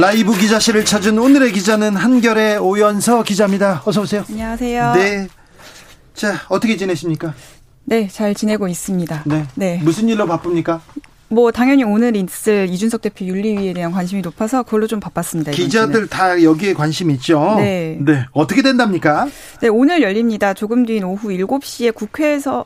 라이브 기자실을 찾은 오늘의 기자는 한겨레 오연서 기자입니다. 어서 오세요. 안녕하세요. 네. 자, 어떻게 지내십니까? 네, 잘 지내고 있습니다. 네. 네. 무슨 일로 바쁩니까? 뭐 당연히 오늘 있을 이준석 대표 윤리위에 대한 관심이 높아서 그걸로 좀 바빴습니다. 기자들 다 여기에 관심이 있죠. 네. 네. 어떻게 된답니까? 네, 오늘 열립니다. 조금 뒤인 오후 7시에 국회에서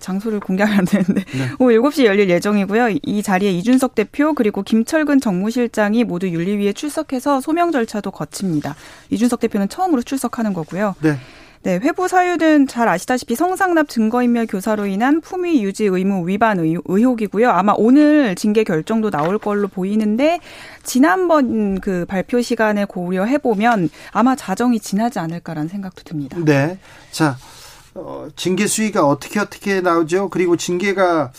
장소를 공개하면 안 되는데 네. 오후 7시 열릴 예정이고요. 이 자리에 이준석 대표 그리고 김철근 정무실장이 모두 윤리위에 출석해서 소명 절차도 거칩니다. 이준석 대표는 처음으로 출석하는 거고요. 네. 네, 회부 사유는 잘 아시다시피 성상납 증거인멸 교사로 인한 품위 유지 의무 위반 의혹이고요. 아마 오늘 징계 결정도 나올 걸로 보이는데 지난번 그 발표 시간에 고려해보면 아마 자정이 지나지 않을까라는 생각도 듭니다. 네. 자, 징계 수위가 어떻게 나오죠? 그리고 징계가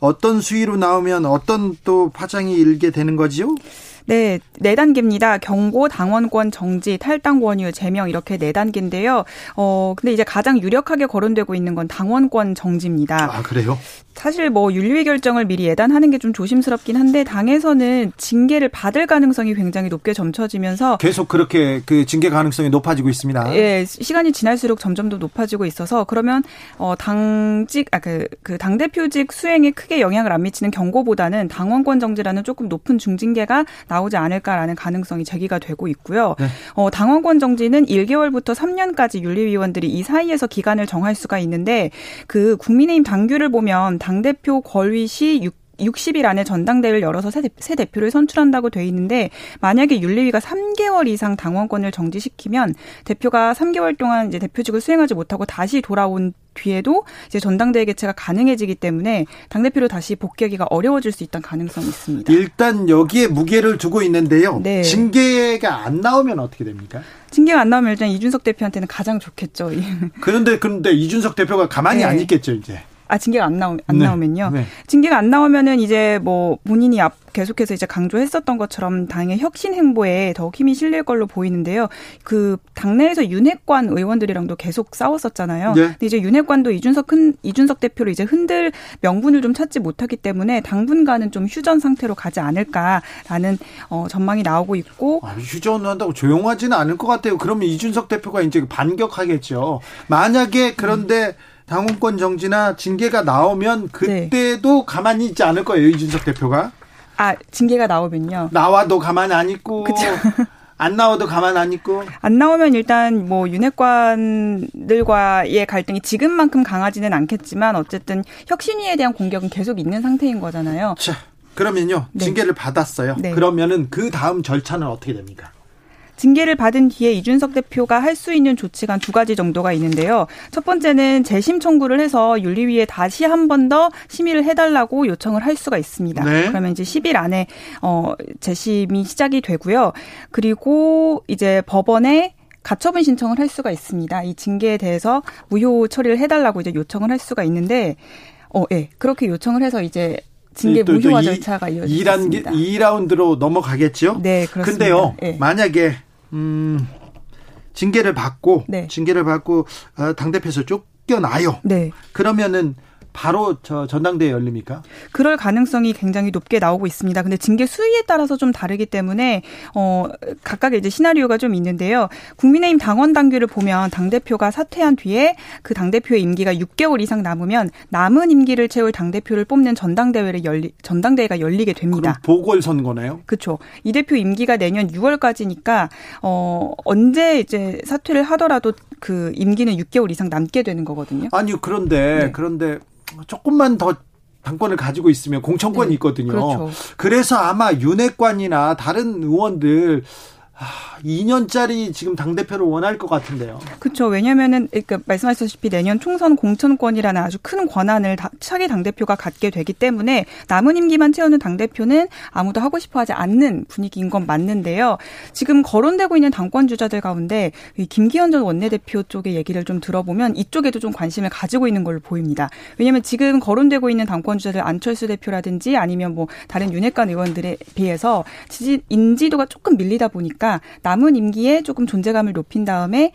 어떤 수위로 나오면 어떤 또 파장이 일게 되는 거지요? 네, 4단계입니다. 경고, 당원권 정지, 탈당 권유, 제명 이렇게 4단계인데요. 근데 이제 가장 유력하게 거론되고 있는 건 당원권 정지입니다. 아, 그래요? 사실 뭐 윤리위 결정을 미리 예단하는 게 좀 조심스럽긴 한데 당에서는 징계를 받을 가능성이 굉장히 높게 점쳐지면서 계속 그렇게 그 징계 가능성이 높아지고 있습니다. 예, 시간이 지날수록 점점 더 높아지고 있어서 그러면 당직 그 당대표직 수행에 크게 영향을 안 미치는 경고보다는 당원권 정지라는 조금 높은 중징계가 나오지 않을까라는 가능성이 제기가 되고 있고요. 네. 당원권 정지는 1개월부터 3년까지 윤리위원들이 이 사이에서 기간을 정할 수가 있는데 그 국민의힘 당규를 보면 당대표 거위 시 60일 안에 전당대회를 열어서 새 대표를 선출한다고 돼 있는데 만약에 윤리위가 3개월 이상 당원권을 정지시키면 대표가 3개월 동안 이제 대표직을 수행하지 못하고 다시 돌아온 뒤에도 이제 전당대회 개최가 가능해지기 때문에 당대표로 다시 복귀하기가 어려워질 수 있다는 가능성이 있습니다. 일단 여기에 무게를 두고 있는데요. 네. 징계가 안 나오면 어떻게 됩니까? 징계가 안 나오면 일단 이준석 대표한테는 가장 좋겠죠. 그런데 이준석 대표가 가만히 네. 안 있겠죠, 이제. 아, 징계가 안 나오면요. 네. 징계가 안 나오면은 이제 뭐 본인이 계속해서 이제 강조했었던 것처럼 당의 혁신 행보에 더욱 힘이 실릴 걸로 보이는데요. 그 당내에서 윤핵관 의원들이랑도 계속 싸웠었잖아요. 네. 근데 이제 윤핵관도 이준석 대표를 이제 흔들 명분을 좀 찾지 못하기 때문에 당분간은 좀 휴전 상태로 가지 않을까라는 전망이 나오고 있고. 아, 휴전한다고 조용하지는 않을 것 같아요. 그러면 이준석 대표가 이제 반격하겠죠. 만약에 그런데 당원권 정지나 징계가 나오면 그때도 네. 가만히 있지 않을 거예요, 이준석 대표가. 아, 징계가 나오면요. 나와도 가만 안 있고. 그쵸. 안 나와도 가만 안 있고. 안 나오면 일단 뭐 윤핵관들과의 갈등이 지금만큼 강하지는 않겠지만 어쨌든 혁신위에 대한 공격은 계속 있는 상태인 거잖아요. 자, 그러면요. 네. 징계를 받았어요. 네. 그러면은 그 다음 절차는 어떻게 됩니까? 징계를 받은 뒤에 이준석 대표가 할 수 있는 조치가 두 가지 정도가 있는데요. 첫 번째는 재심 청구를 해서 윤리위에 다시 한 번 더 심의를 해달라고 요청을 할 수가 있습니다. 네. 그러면 이제 10일 안에 재심이 시작이 되고요. 그리고 이제 법원에 가처분 신청을 할 수가 있습니다. 이 징계에 대해서 무효 처리를 해달라고 이제 요청을 할 수가 있는데, 예, 그렇게 요청을 해서 이제 징계 무효화 절차가 이어집니다. 2라운드로 넘어가겠죠? 네, 그렇습니다. 근데요, 네. 만약에 징계를 받고 네. 당대표에서 쫓겨나요. 네. 그러면은 바로 전당대회 열립니까? 그럴 가능성이 굉장히 높게 나오고 있습니다. 근데 징계 수위에 따라서 좀 다르기 때문에 각각의 이제 시나리오가 좀 있는데요. 국민의힘 당원 당규를 보면 당대표가 사퇴한 뒤에 그 당대표의 임기가 6개월 이상 남으면 남은 임기를 채울 당대표를 뽑는 전당대회가 열리게 됩니다. 그럼 보궐선거네요? 그렇죠. 이 대표 임기가 내년 6월까지니까 언제 이제 사퇴를 하더라도 그 임기는 6개월 이상 남게 되는 거거든요. 아니요. 그런데 조금만 더 당권을 가지고 있으면 공천권이 있거든요. 그렇죠. 그래서 아마 윤핵관이나 다른 의원들 2년짜리 지금 당대표를 원할 것 같은데요. 그렇죠. 왜냐하면은 그러니까 말씀하셨다시피 내년 총선 공천권이라는 아주 큰 권한을 차기 당대표가 갖게 되기 때문에 남은 임기만 채우는 당대표는 아무도 하고 싶어하지 않는 분위기인 건 맞는데요. 지금 거론되고 있는 당권 주자들 가운데 김기현 전 원내대표 쪽의 얘기를 좀 들어보면 이쪽에도 좀 관심을 가지고 있는 걸로 보입니다. 왜냐하면 지금 거론되고 있는 당권 주자들 안철수 대표라든지 아니면 뭐 다른 윤핵관 의원들에 비해서 인지도가 조금 밀리다 보니까 남은 임기에 조금 존재감을 높인 다음에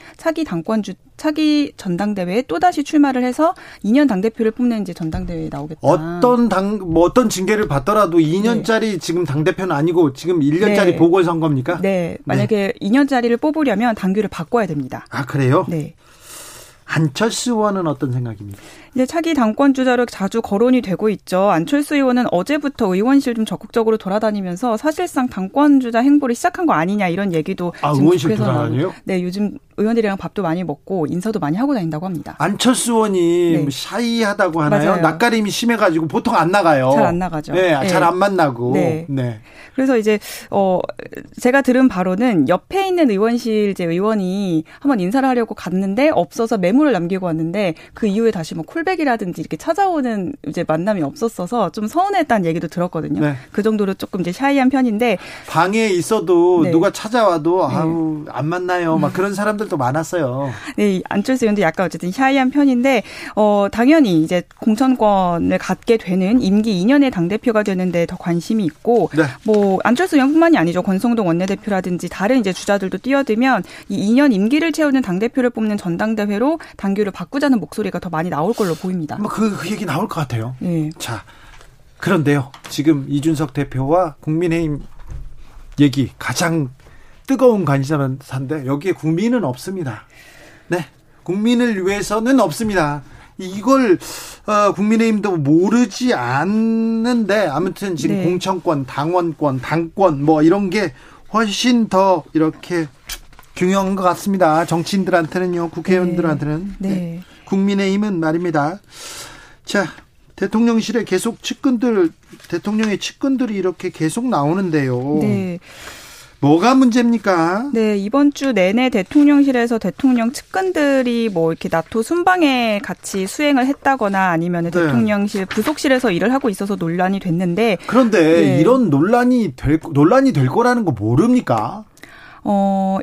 차기 전당대회에 또다시 출마를 해서 2년 당대표를 뽑는 이제 전당대회에 나오겠다. 어떤 징계를 받더라도 2년짜리 네. 지금 당대표는 아니고 지금 1년짜리 네. 보궐선거입니까? 네. 만약에 네. 2년짜리를 뽑으려면 당규를 바꿔야 됩니다. 아, 그래요? 네. 안철수 의원은 어떤 생각입니까? 이제 차기 당권 주자로 자주 거론이 되고 있죠. 안철수 의원은 어제부터 의원실 좀 적극적으로 돌아다니면서 사실상 당권 주자 행보를 시작한 거 아니냐 이런 얘기도 의원실 돌아다녀요? 네, 요즘 의원들이랑 밥도 많이 먹고 인사도 많이 하고 다닌다고 합니다. 안철수 의원이 네. 샤이하다고 하나요? 맞아요. 낯가림이 심해가지고 보통 안 나가요. 잘 안 나가죠. 네, 네. 잘 안 만나고. 네. 네. 그래서 이제 제가 들은 바로는 옆에 있는 의원실 이제 의원이 한번 인사를 하려고 갔는데 없어서 메모를 남기고 왔는데 그 이후에 다시 뭐 콜백이라든지 이렇게 찾아오는 이제 만남이 없었어서 좀 서운했다는 얘기도 들었거든요. 네. 그 정도로 조금 이제 샤이한 편인데 방에 있어도 네. 누가 찾아와도 네. 아우 안 만나요. 막 그런 사람들도 많았어요. 네, 안철수 의원도 약간 어쨌든 샤이한 편인데 당연히 이제 공천권을 갖게 되는 임기 2년의 당 대표가 되는데 더 관심이 있고 네. 뭐 안철수 의원뿐만이 아니죠. 권성동 원내대표라든지 다른 이제 주자들도 뛰어들면 이 2년 임기를 채우는 당 대표를 뽑는 전당대회로 당규를 바꾸자는 목소리가 더 많이 나올 걸로 보입니다. 그 얘기 나올 것 같아요. 네. 자, 그런데요. 지금 이준석 대표와 국민의힘 얘기 가장 뜨거운 관심사인데 여기에 국민은 없습니다. 네, 국민을 위해서는 없습니다. 이걸 국민의힘도 모르지 않는데 아무튼 지금 네. 공천권, 당원권, 당권 뭐 이런 게 훨씬 더 이렇게 중요한 것 같습니다. 정치인들한테는요, 국회의원들한테는. 네. 네. 국민의힘은 말입니다. 자, 대통령실에 계속 대통령의 측근들이 이렇게 계속 나오는데요. 네. 뭐가 문제입니까? 네, 이번 주 내내 대통령실에서 대통령 측근들이 뭐 이렇게 나토 순방에 같이 수행을 했다거나 아니면 네. 대통령실 부속실에서 일을 하고 있어서 논란이 됐는데 그런데 네. 이런 논란이 될 거라는 거 모릅니까?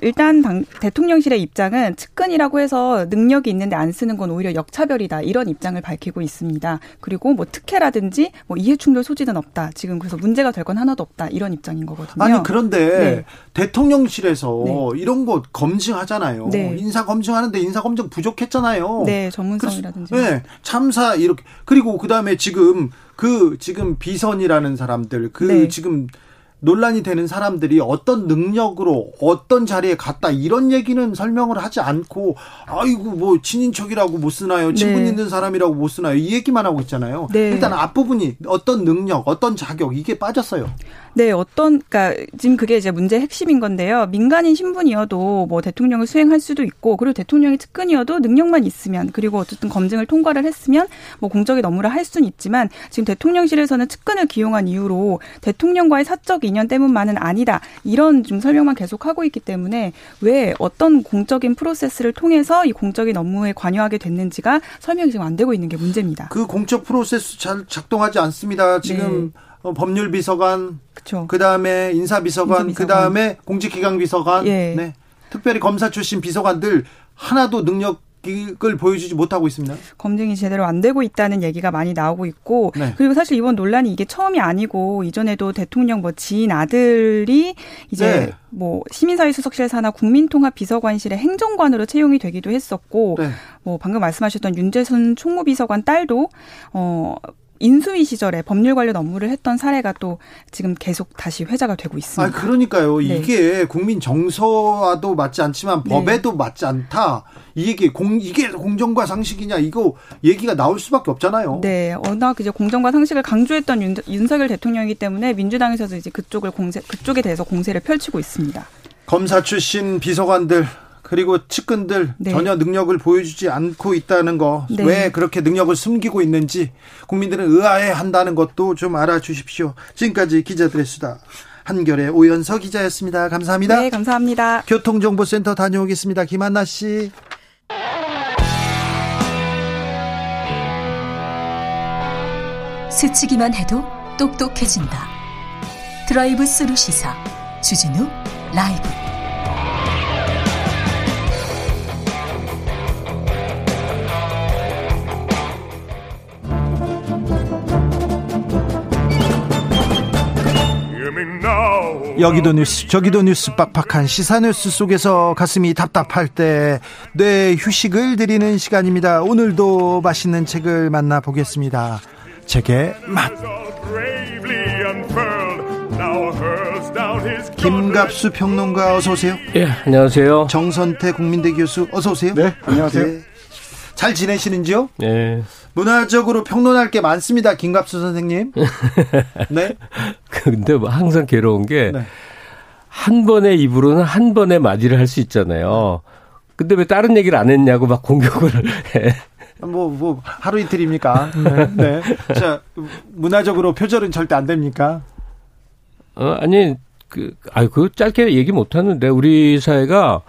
일단 대통령실의 입장은 측근이라고 해서 능력이 있는데 안 쓰는 건 오히려 역차별이다. 이런 입장을 밝히고 있습니다. 그리고 뭐 특혜라든지 뭐 이해충돌 소지는 없다. 지금 그래서 문제가 될 건 하나도 없다. 이런 입장인 거거든요. 아니 그런데 네. 대통령실에서 네. 이런 거 검증하잖아요. 네. 인사 검증하는데 인사 검증 부족했잖아요. 네, 전문성이라든지. 네, 참사 이렇게 그리고 그다음에 지금 비선이라는 사람들 네. 지금. 논란이 되는 사람들이 어떤 능력으로 어떤 자리에 갔다 이런 얘기는 설명을 하지 않고 아이고 뭐 친인척이라고 못 쓰나요? 친분 네. 있는 사람이라고 못 쓰나요? 이 얘기만 하고 있잖아요. 네. 일단 앞부분이 어떤 능력, 어떤 자격 이게 빠졌어요. 네, 그러니까 지금 그게 이제 문제의 핵심인 건데요. 민간인 신분이어도 뭐 대통령을 수행할 수도 있고 그리고 대통령이 측근이어도 능력만 있으면 그리고 어쨌든 검증을 통과를 했으면 뭐 공적인 업무를 할 수는 있지만 지금 대통령실에서는 측근을 기용한 이유로 대통령과의 사적 인연 때문만은 아니다. 이런 좀 설명만 계속하고 있기 때문에 왜 어떤 공적인 프로세스를 통해서 이 공적인 업무에 관여하게 됐는지가 설명이 지금 안 되고 있는 게 문제입니다. 그 공적 프로세스 잘 작동하지 않습니다. 지금 네. 법률비서관, 그쵸. 그다음에 인사비서관, 그다음에 공직기강비서관, 예. 네. 특별히 검사 출신 비서관들 하나도 능력을 보여주지 못하고 있습니다. 검증이 제대로 안 되고 있다는 얘기가 많이 나오고 있고 네. 그리고 사실 이번 논란이 이게 처음이 아니고 이전에도 대통령 뭐 지인 아들이 이제 네. 뭐 시민사회 수석실 산하 국민통합비서관실의 행정관으로 채용이 되기도 했었고 네. 뭐 방금 말씀하셨던 윤재순 총무비서관 딸도 인수위 시절에 법률 관련 업무를 했던 사례가 또 지금 계속 다시 회자가 되고 있습니다. 아, 그러니까요. 네. 이게 국민 정서와도 맞지 않지만 법에도 네. 맞지 않다. 이게 공정과 상식이냐 이거 얘기가 나올 수밖에 없잖아요. 네, 워낙 이제 공정과 상식을 강조했던 윤석열 대통령이기 때문에 민주당에서도 이제 그쪽에 대해서 공세를 펼치고 있습니다. 검사 출신 비서관들. 그리고 측근들 네. 전혀 능력을 보여주지 않고 있다는 거. 네. 왜 그렇게 능력을 숨기고 있는지 국민들은 의아해한다는 것도 좀 알아주십시오. 지금까지 기자들의 수다 한겨레 오연서 기자였습니다. 감사합니다. 네, 감사합니다. 교통정보센터 다녀오겠습니다. 김한나 씨. 스치기만 해도 똑똑해진다. 드라이브 스루 시사 주진우 라이브. 여기도 뉴스 저기도 뉴스 빡빡한 시사 뉴스 속에서 가슴이 답답할 때 뇌 휴식을 드리는 시간입니다. 오늘도 맛있는 책을 만나보겠습니다. 책의 맛. 김갑수 평론가 어서 오세요. 예, 안녕하세요. 정선태 국민대 교수 어서 오세요. 네, 안녕하세요. 네. 잘 지내시는지요? 네. 문화적으로 평론할 게 많습니다, 김갑수 선생님. 네. 근데 항상 괴로운 게 한 번의 입으로는 한 번의 마디를 할 수 있잖아요. 근데 왜 다른 얘기를 안 했냐고 막 공격을 해. 뭐 하루 이틀입니까? 네. 네. 자, 문화적으로 표절은 절대 안 됩니까? 아니 그 짧게 얘기 못 하는데 우리 사회가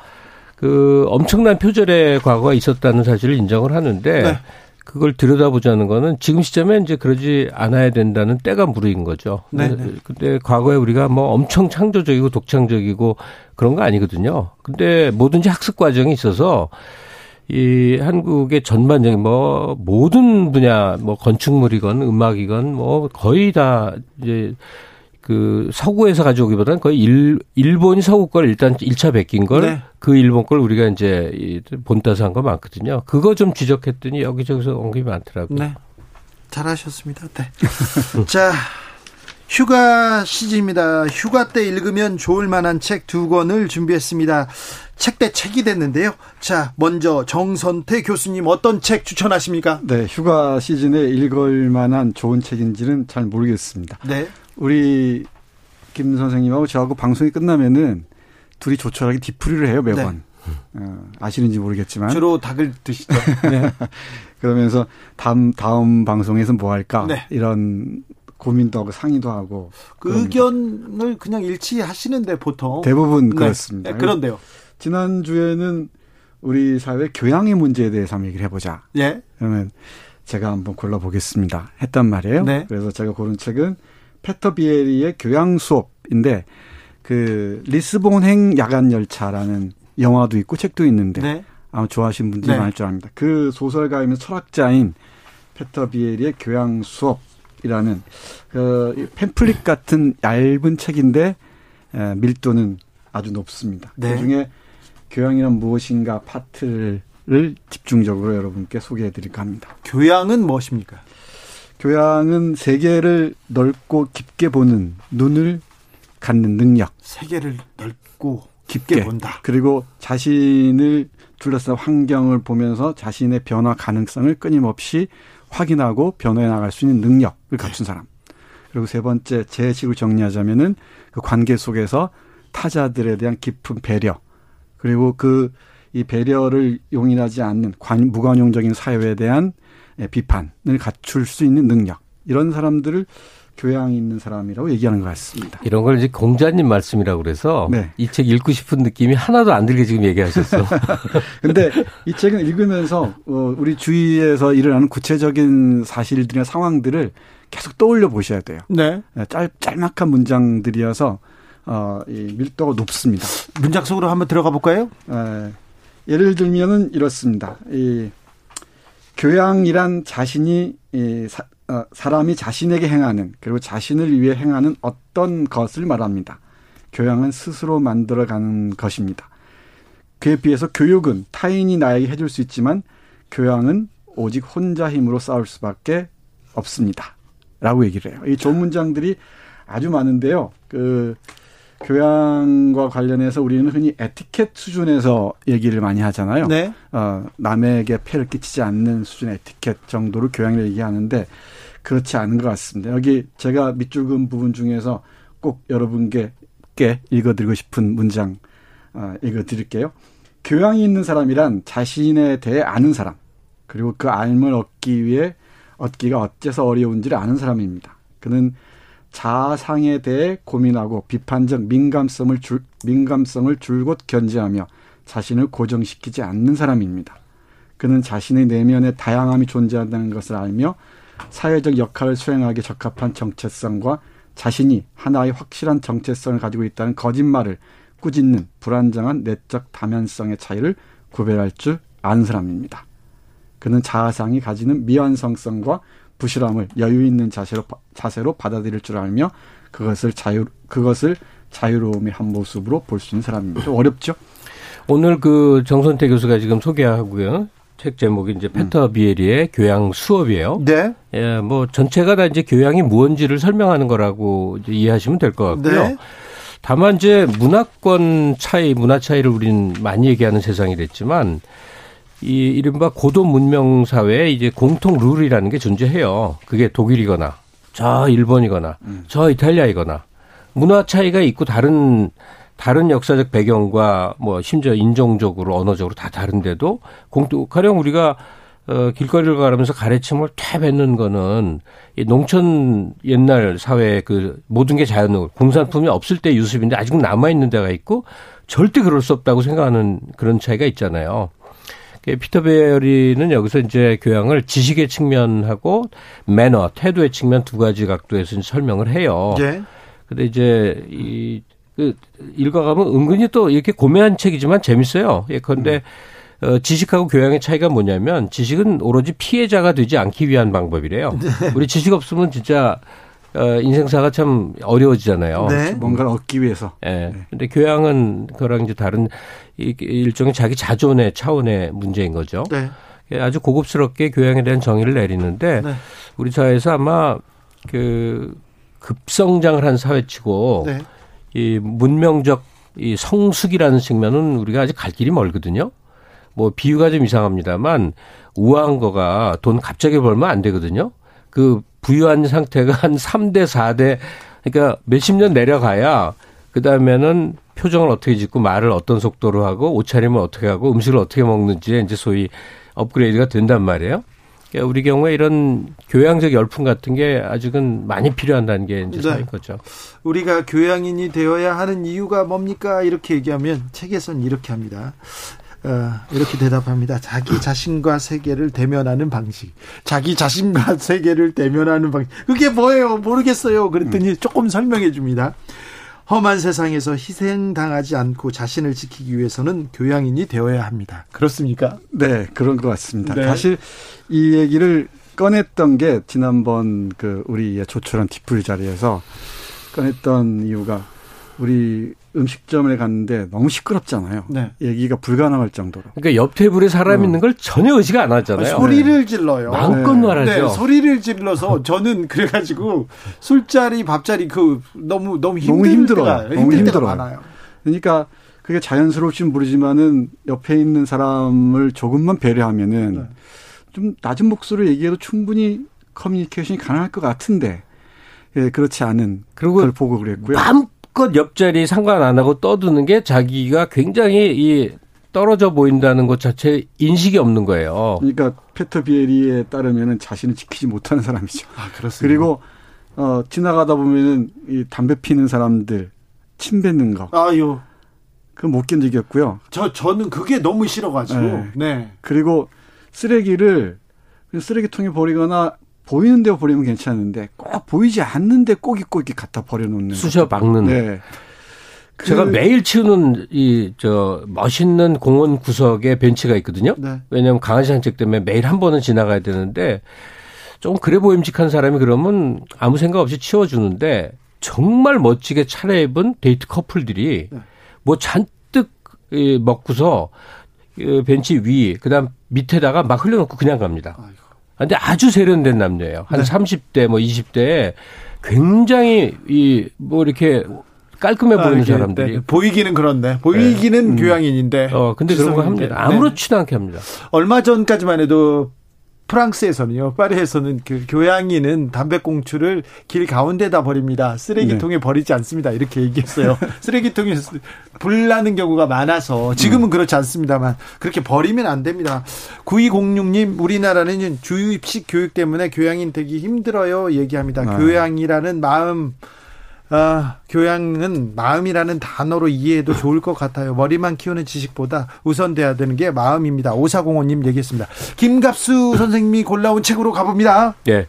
그 엄청난 표절의 과거가 있었다는 사실을 인정을 하는데 네. 그걸 들여다보자는 거는 지금 시점에 이제 그러지 않아야 된다는 때가 무르인 거죠. 네. 근데 과거에 우리가 뭐 엄청 창조적이고 독창적이고 그런 거 아니거든요. 근데 뭐든지 학습 과정이 있어서 이 한국의 전반적인 뭐 모든 분야 뭐 건축물이건 음악이건 뭐 거의 다 이제 그 서구에서 가져오기보다는 거의 일본이 서구 걸 일단 1차 베낀 걸 그 일본 걸 우리가 이제 본따서 한 거 많거든요. 그거 좀 지적했더니 여기저기서 언급이 많더라고요. 네. 잘하셨습니다. 네. 자, 휴가 시즌입니다. 휴가 때 읽으면 좋을 만한 책 두 권을 준비했습니다. 책 대 책이 됐는데요. 자, 먼저 정선태 교수님 어떤 책 추천하십니까? 네, 휴가 시즌에 읽을 만한 좋은 책인지는 잘 모르겠습니다. 네. 우리 김 선생님하고 저하고 방송이 끝나면은 둘이 조촐하게 디프리를 해요, 매번. 네. 아시는지 모르겠지만. 주로 닭을 드시죠. 네. 그러면서 다음 방송에서 뭐 할까? 네. 이런 고민도 하고 상의도 하고. 그 의견을 그냥 일치하시는데 보통. 대부분 네. 그렇습니다. 네, 그런데요. 지난주에는 우리 사회 교양의 문제에 대해서 한번 얘기를 해보자. 예. 그러면 제가 한번 골라보겠습니다. 했단 말이에요. 네. 그래서 제가 고른 책은 페터 비에리의 교양 수업인데 그 리스본행 야간 열차라는 영화도 있고 책도 있는데 네. 아마 좋아하시는 분들이 네. 많을 줄 압니다. 그 소설가이면서 철학자인 페터 비에리의 교양 수업이라는 그 팸플릿 같은 얇은 책인데 밀도는 아주 높습니다. 네. 그중에 교양이란 무엇인가 파트를 집중적으로 여러분께 소개해드릴까 합니다. 교양은 무엇입니까? 교양은 세계를 넓고 깊게 보는 눈을 갖는 능력. 세계를 넓고 깊게 본다. 그리고 자신을 둘러싼 환경을 보면서 자신의 변화 가능성을 끊임없이 확인하고 변화해 나갈 수 있는 능력을 갖춘 사람. 그리고 세 번째, 제 식으로 정리하자면은 그 관계 속에서 타자들에 대한 깊은 배려. 그리고 이 배려를 용인하지 않는 무관용적인 사회에 대한 비판을 갖출 수 있는 능력. 이런 사람들을 교양이 있는 사람이라고 얘기하는 것 같습니다. 이런 걸 이제 공자님 말씀이라고 그래서 네. 이 책 읽고 싶은 느낌이 하나도 안 들게 지금 얘기하셨어. 근데 이 책은 읽으면서 우리 주위에서 일어나는 구체적인 사실들이나 상황들을 계속 떠올려 보셔야 돼요. 네. 짤막한 문장들이어서 이 밀도가 높습니다. 문장 속으로 한번 들어가 볼까요? 예를 들면은 이렇습니다. 교양이란 자신이 사람이 자신에게 행하는 그리고 자신을 위해 행하는 어떤 것을 말합니다. 교양은 스스로 만들어가는 것입니다. 그에 비해서 교육은 타인이 나에게 해줄 수 있지만 교양은 오직 혼자 힘으로 싸울 수밖에 없습니다. 라고 얘기를 해요. 이 좋은 문장들이 아주 많은데요. 교양과 관련해서 우리는 흔히 에티켓 수준에서 얘기를 많이 하잖아요. 네. 남에게 폐를 끼치지 않는 수준의 에티켓 정도로 교양을 얘기하는데 그렇지 않은 것 같습니다. 여기 제가 밑줄 그은 부분 중에서 꼭 여러분께 읽어드리고 싶은 문장 읽어드릴게요. 교양이 있는 사람이란 자신에 대해 아는 사람, 그리고 그 알을 얻기가 어째서 어려운지를 아는 사람입니다. 그는 자아상에 대해 고민하고 비판적 민감성을 줄곧 견제하며 자신을 고정시키지 않는 사람입니다. 그는 자신의 내면에 다양함이 존재한다는 것을 알며 사회적 역할을 수행하기에 적합한 정체성과 자신이 하나의 확실한 정체성을 가지고 있다는 거짓말을 꾸짖는 불안정한 내적 다면성의 차이를 구별할 줄 아는 사람입니다. 그는 자아상이 가지는 미완성성과 부실함을 여유 있는 자세로 받아들일 줄 알며 그것을 자유로움의 한 모습으로 볼 수 있는 사람입니다. 좀 어렵죠? 오늘 그 정선태 교수가 지금 소개하고요. 책 제목이 이제 페터 비에리의 교양 수업이에요. 네. 예, 뭐 전체가 다 이제 교양이 무언지를 설명하는 거라고 이제 이해하시면 될 것 같고요. 네. 다만 이제 문화권 차이, 문화 차이를 우리는 많이 얘기하는 세상이 됐지만 이 이른바 고도 문명 사회에 이제 공통 룰이라는 게 존재해요. 그게 독일이거나 저 일본이거나 저 이탈리아이거나 문화 차이가 있고 다른 역사적 배경과 뭐 심지어 인종적으로 언어적으로 다 다른데도 가령 우리가 길거리를 가면서 가래침을 다 뱉는 거는 이 농촌 옛날 사회의 그 모든 게 자연으로 공산품이 없을 때 유습인데 아직 남아있는 데가 있고 절대 그럴 수 없다고 생각하는 그런 차이가 있잖아요. 피터 베어리는 여기서 이제 교양을 지식의 측면하고 매너, 태도의 측면 두 가지 각도에서 설명을 해요. 네. 근데 이제 읽어가면 은근히 또 이렇게 고매한 책이지만 재밌어요. 예컨대 지식하고 교양의 차이가 뭐냐면 지식은 오로지 피해자가 되지 않기 위한 방법이래요. 네. 우리 지식 없으면 진짜 인생사가 참 어려워지잖아요. 네. 뭔가를 얻기 위해서. 네. 네. 근데 교양은 그거랑 이제 다른 일종의 자기 자존의 차원의 문제인 거죠. 네. 아주 고급스럽게 교양에 대한 정의를 내리는데 네. 우리 사회에서 아마 그 급성장을 한 사회치고 네. 이 문명적 이 성숙이라는 측면은 우리가 아직 갈 길이 멀거든요. 뭐 비유가 좀 이상합니다만 우아한 거가 돈 갑자기 벌면 안 되거든요. 그 부유한 상태가 한 3대 4대 그러니까 몇십 년 내려가야 그다음에는 표정을 어떻게 짓고 말을 어떤 속도로 하고 옷차림을 어떻게 하고 음식을 어떻게 먹는지 이제 소위 업그레이드가 된단 말이에요. 그러니까 우리 경우에 이런 교양적 열풍 같은 게 아직은 많이 필요한다는 게 이제 사인 거죠. 우리가 교양인이 되어야 하는 이유가 뭡니까? 이렇게 얘기하면 책에서는 이렇게 합니다. 이렇게 대답합니다. 자기 자신과 세계를 대면하는 방식. 그게 뭐예요? 모르겠어요. 그랬더니 조금 설명해 줍니다. 험한 세상에서 희생당하지 않고 자신을 지키기 위해서는 교양인이 되어야 합니다. 그렇습니까? 네, 그런 것 같습니다. 네. 사실 이 얘기를 꺼냈던 게 지난번 그 우리의 조촐한 뒷풀이 자리에서 꺼냈던 이유가 우리 음식점에 갔는데 너무 시끄럽잖아요. 네. 얘기가 불가능할 정도로. 그러니까 옆 테이블에 사람 있는 걸 전혀 의식 안 하잖아요. 소리를 질러요. 마음껏 말하죠. 네, 소리를 질러서 저는 그래가지고 술자리, 밥자리 그 너무 힘들어요. 너무 힘들어요. 많아요. 그러니까 그게 자연스러울진 모르지만은 옆에 있는 사람을 조금만 배려하면은 네. 좀 낮은 목소리로 얘기해도 충분히 커뮤니케이션이 가능할 것 같은데 예, 그렇지 않은 그걸 보고 그랬고요. 그 옆자리 상관 안 하고 떠드는 게 자기가 굉장히 이 떨어져 보인다는 것 자체에 인식이 없는 거예요. 그러니까 페터 비에리에 따르면은 자신을 지키지 못하는 사람이죠. 아, 그렇습니다. 그리고 지나가다 보면은 이 담배 피는 사람들 침 뱉는 거. 아유, 그건 못 견디겠고요. 저는 그게 너무 싫어가지고. 네. 네. 그리고 쓰레기를 쓰레기통에 버리거나. 보이는 데 버리면 괜찮은데 꼭 보이지 않는데 꼬깃꼬깃 갖다 버려놓는 쑤셔 박는. 네. 제가 매일 치우는 이 멋있는 공원 구석에 벤치가 있거든요. 네. 왜냐하면 강아지 산책 때문에 매일 한 번은 지나가야 되는데 좀 그래 보임직한 사람이 그러면 아무 생각 없이 치워주는데 정말 멋지게 차려입은 데이트 커플들이 네. 뭐 잔뜩 먹고서 벤치 위 그다음 밑에다가 막 흘려놓고 그냥 갑니다. 아이고. 근데 아주 세련된 남녀예요. 한 네. 30대, 뭐 20대에 굉장히 이렇게 깔끔해 보이는 사람들이. 네. 보이기는 그런데. 보이기는 교양인인데. 근데 그런 거 합니다. 네. 아무렇지도 않게 합니다. 얼마 전까지만 해도 프랑스에서는요, 파리에서는 그 교양인은 담배꽁초를 길 가운데다 버립니다. 쓰레기통에 네. 버리지 않습니다. 이렇게 얘기했어요. 쓰레기통에 불 나는 경우가 많아서 지금은 그렇지 않습니다만 그렇게 버리면 안 됩니다. 9206님, 우리나라는 주입식 교육 때문에 교양인 되기 힘들어요. 얘기합니다. 아. 교양이라는 마음. 교양은 마음이라는 단어로 이해해도 좋을 것 같아요. 머리만 키우는 지식보다 우선돼야 되는 게 마음입니다. 5405님 얘기했습니다. 김갑수 선생님이 골라온 책으로 가봅니다. 네.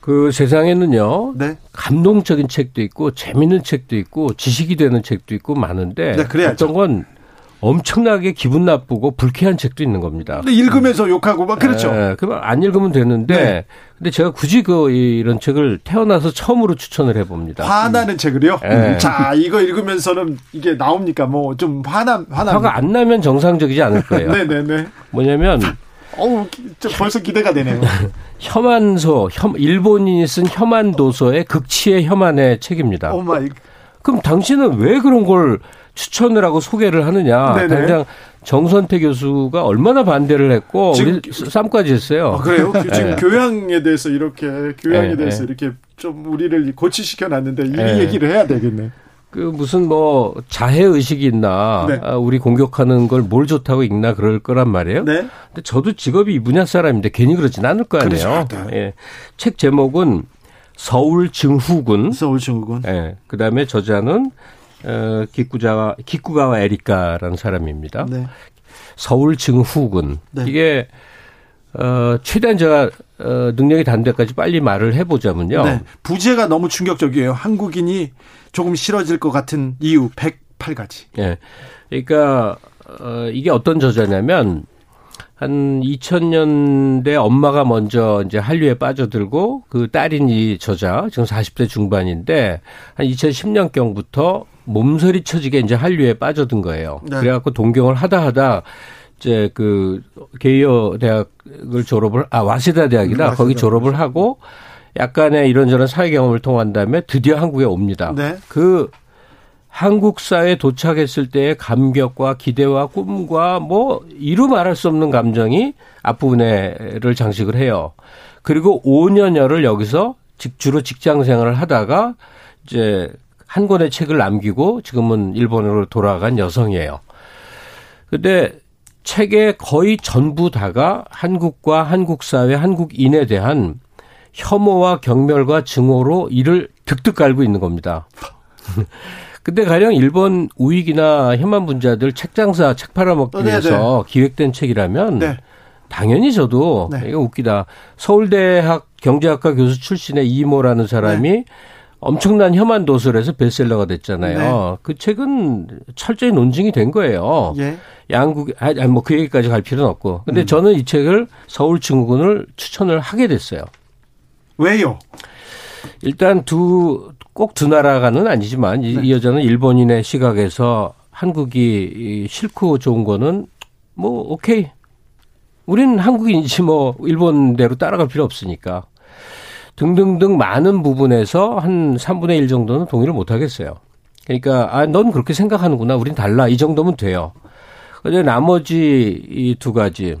그 세상에는요. 네. 감동적인 책도 있고 재미있는 책도 있고 지식이 되는 책도 있고 많은데 네, 그래야죠. 어떤 건 엄청나게 기분 나쁘고 불쾌한 책도 있는 겁니다. 근데 읽으면서 욕하고 막 그렇죠. 네, 그럼 안 읽으면 되는데 네. 근데 제가 굳이 이런 책을 태어나서 처음으로 추천을 해봅니다. 화나는 책을요? 네. 자, 이거 읽으면서는 이게 나옵니까? 뭐 좀 화가 안 나면 정상적이지 않을 거예요. 네네네. 뭐냐면 어우, 벌써 기대가 되네요. 혐한소, 일본인이 쓴 혐한도서의 극치의 혐한의 책입니다. 오 마이. 그럼 당신은 왜 그런 걸 추천을 하고 소개를 하느냐. 네네. 당장 정선태 교수가 얼마나 반대를 했고 지금, 우리 쌈까지 했어요. 아, 그래요? 지금 네. 교양에 대해서 이렇게 교양에 대해서 이렇게 좀 우리를 고치시켜 놨는데 이 얘기를 해야 되겠네. 그 무슨 뭐 자해의식이 있나 네. 우리 공격하는 걸 뭘 좋다고 읽나 그럴 거란 말이에요. 네. 근데 저도 직업이 이 분야 사람인데 괜히 그러진 않을 거 아니에요. 예. 책 제목은 서울증후군. 서울증후군. 예. 그다음에 저자는 기쿠가와 에리카라는 사람입니다. 네. 서울증후군. 네. 이게 최대한 제가 능력이 닿는 데까지 빨리 말을 해보자면요. 네. 부제가 너무 충격적이에요. 한국인이 조금 싫어질 것 같은 이유 108가지. 네. 그러니까 이게 어떤 저자냐면 한 2000년대 엄마가 먼저 이제 한류에 빠져들고 그 딸인 이 저자 지금 40대 중반인데 한 2010년경부터 몸서리 쳐지게 이제 한류에 빠져든 거예요. 네. 그래갖고 동경을 하다 이제 그 게이어 대학을 와세다 대학이다. 와세다. 거기 졸업을 하고 약간의 이런저런 사회 경험을 통한 다음에 드디어 한국에 옵니다. 네. 그 한국 사회에 도착했을 때의 감격과 기대와 꿈과 뭐 이루 말할 수 없는 감정이 앞부분에를 장식을 해요. 그리고 5년여를 여기서 주로 직장 생활을 하다가 이제 한 권의 책을 남기고 지금은 일본으로 돌아간 여성이에요. 근데 책의 거의 전부 다가 한국과 한국 사회, 한국인에 대한 혐오와 경멸과 증오로 이를 득득 갈고 있는 겁니다. 근데 가령 일본 우익이나 혐한 분자들 책 장사, 책 팔아먹기 위해서 기획된 책이라면 네. 당연히 저도 네. 이거 웃기다. 서울대학 경제학과 교수 출신의 이모라는 사람이 네. 엄청난 혐한 도서를 해서 베스트셀러가 됐잖아요. 네. 그 책은 철저히 논증이 된 거예요. 예. 뭐 그 얘기까지 갈 필요는 없고. 근데 저는 이 책을 서울증후군을 추천을 하게 됐어요. 왜요? 일단 꼭 두 나라가는 아니지만 네. 이 여자는 일본인의 시각에서 한국이 싫고 좋은 거는 뭐 오케이. 우리는 한국인이지 뭐 일본대로 따라갈 필요 없으니까. 등등등 많은 부분에서 한 3분의 1 정도는 동의를 못 하겠어요. 그러니까 넌 그렇게 생각하는구나. 우린 달라. 이 정도면 돼요. 그런데 나머지 이 두 가지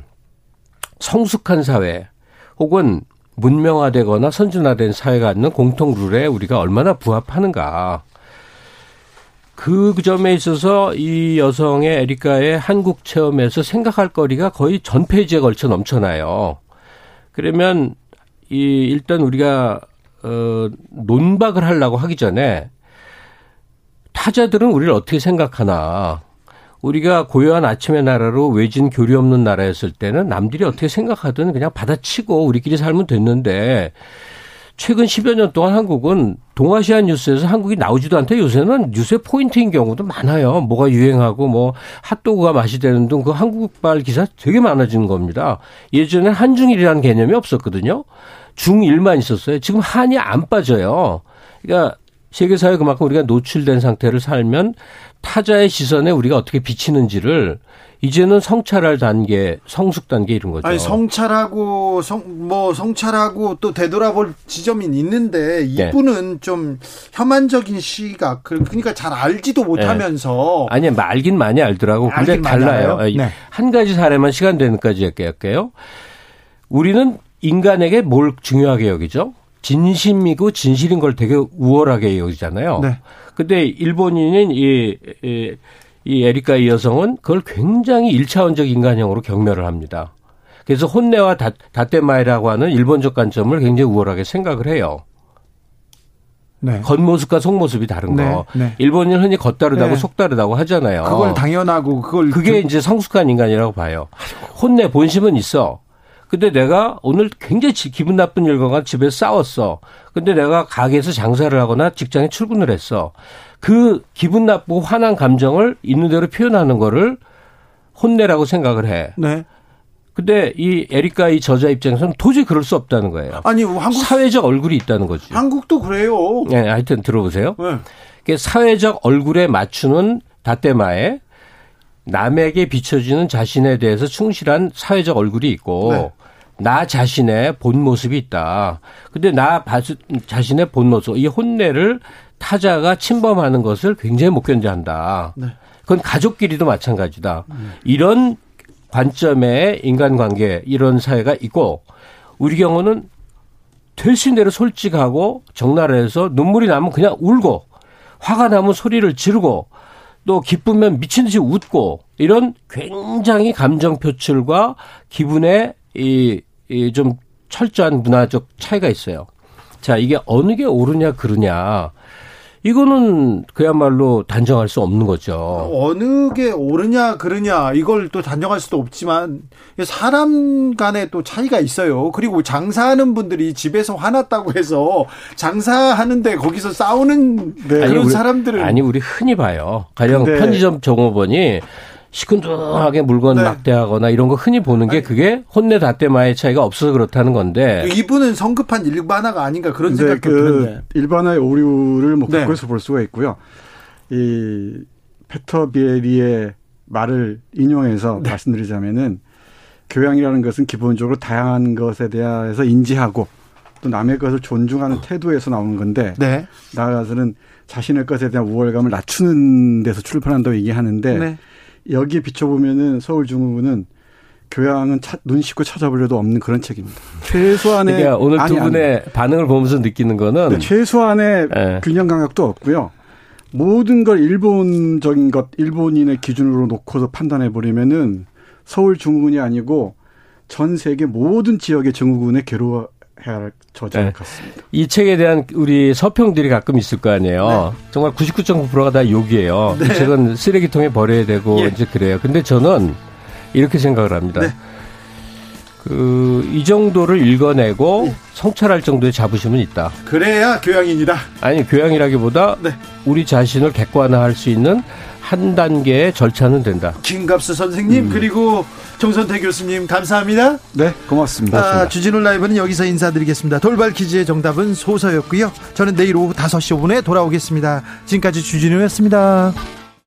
성숙한 사회 혹은 문명화되거나 선진화된 사회가 갖는 공통 룰에 우리가 얼마나 부합하는가. 그 점에 있어서 이 여성의 에리카의 한국 체험에서 생각할 거리가 거의 전 페이지에 걸쳐 넘쳐나요. 그러면 일단 우리가 논박을 하려고 하기 전에 타자들은 우리를 어떻게 생각하나. 우리가 고요한 아침의 나라로 외진 교류 없는 나라였을 때는 남들이 어떻게 생각하든 그냥 받아치고 우리끼리 살면 됐는데 최근 10여 년 동안 한국은 동아시아 뉴스에서 한국이 나오지도 않다. 요새는 뉴스의 포인트인 경우도 많아요. 뭐가 유행하고 뭐 핫도그가 맛이 되는 등 그 한국발 기사 되게 많아지는 겁니다. 예전에 한중일이라는 개념이 없었거든요. 중일만 있었어요. 지금 한이 안 빠져요. 그러니까 세계사회 그만큼 우리가 노출된 상태를 살면 타자의 시선에 우리가 어떻게 비치는지를 이제는 성찰할 단계, 성숙 단계 이런 거죠. 아니, 성찰하고 또 되돌아볼 지점이 있는데 이분은 네. 좀 혐한적인 시각, 그러니까 잘 알지도 못하면서. 네. 아니, 알긴 많이 알더라고. 근데 달라요. 네. 한 가지 사례만 시간 되는까지 할게요. 우리는 인간에게 뭘 중요하게 여기죠? 진심이고 진실인 걸 되게 우월하게 여기잖아요. 네. 근데 일본인인 이 에리카 이 여성은 그걸 굉장히 1차원적 인간형으로 경멸을 합니다. 그래서 혼네와 다테마이라고 하는 일본적 관점을 굉장히 우월하게 생각을 해요. 네. 겉모습과 속모습이 다른 거. 네. 일본인은 흔히 겉다르다고 속다르다고 하잖아요. 그걸 당연하고 그게 이제 성숙한 인간이라고 봐요. 혼내 본심은 있어. 근데 내가 오늘 굉장히 기분 나쁜 일과 집에서 싸웠어. 근데 내가 가게에서 장사를 하거나 직장에 출근을 했어. 그 기분 나쁘고 화난 감정을 있는 대로 표현하는 거를 혼내라고 생각을 해. 네. 근데 이 에리카 이 저자 입장에서는 도저히 그럴 수 없다는 거예요. 아니, 한국 사회적 얼굴이 있다는 거지. 한국도 그래요. 네, 하여튼 들어보세요. 네. 사회적 얼굴에 맞추는 다떼마에 남에게 비춰지는 자신에 대해서 충실한 사회적 얼굴이 있고 네. 나 자신의 본 모습이 있다. 근데 나 자신의 본 모습, 이 혼내를 타자가 침범하는 것을 굉장히 못 견제한다. 네. 그건 가족끼리도 마찬가지다. 이런 관점의 인간관계 이런 사회가 있고 우리 경우는 되신 대로 솔직하고 적나라해서 눈물이 나면 그냥 울고 화가 나면 소리를 지르고 또 기쁘면 미친 듯이 웃고 이런 굉장히 감정 표출과 기분의 좀 철저한 문화적 차이가 있어요. 자, 이게 어느 게 옳으냐 그르냐. 이거는 그야말로 단정할 수 없는 거죠. 어느 게 옳으냐 그르냐 이걸 또 단정할 수도 없지만 사람 간에 또 차이가 있어요. 그리고 장사하는 분들이 집에서 화났다고 해서 장사하는데 거기서 싸우는 그런 사람들은 아니 우리 흔히 봐요. 가령 편의점 종업원이 시큰둥하게 물건 막대하거나 이런 거 흔히 보는 게 그게 혼내 다떼마의 차이가 없어서 그렇다는 건데 이분은 성급한 일반화가 아닌가 그런 생각도 드는데 일반화의 오류를 뭐 그것에서 볼 수가 있고요. 이 페터 비에리의 말을 인용해서 말씀드리자면은 교양이라는 것은 기본적으로 다양한 것에 대해서 인지하고 또 남의 것을 존중하는 태도에서 나오는 건데 나아가서는 자신의 것에 대한 우월감을 낮추는 데서 출발한다고 얘기하는데. 여기에 비춰보면은 서울증후군은 교양은 눈 씻고 찾아보려도 없는 그런 책입니다. 최소한의. 그러니까 오늘 두 분의 반응을 보면서 느끼는 거는. 네, 최소한의 균형 감각도 없고요. 모든 걸 일본적인 것, 일본인의 기준으로 놓고서 판단해버리면은 서울증후군이 아니고 전 세계 모든 지역의 증후군에 괴로워해야 할 저자일 것 같습니다. 이 책에 대한 우리 서평들이 가끔 있을 거 아니에요. 네. 정말 99.9%가 다 욕이에요. 이 책은 쓰레기통에 버려야 되고 이제 그래요. 근데 저는 이렇게 생각을 합니다. 이 정도를 읽어내고 성찰할 정도의 자부심은 있다. 그래야 교양입니다. 아니 교양이라기보다 우리 자신을 객관화할 수 있는 한 단계의 절차는 된다. 김갑수 선생님 그리고 정선태 교수님 감사합니다. 네, 고맙습니다. 아, 주진우 라이브는 여기서 인사드리겠습니다. 돌발 퀴즈의 정답은 소서였고요. 저는 내일 오후 5시 5분에 돌아오겠습니다. 지금까지 주진우였습니다.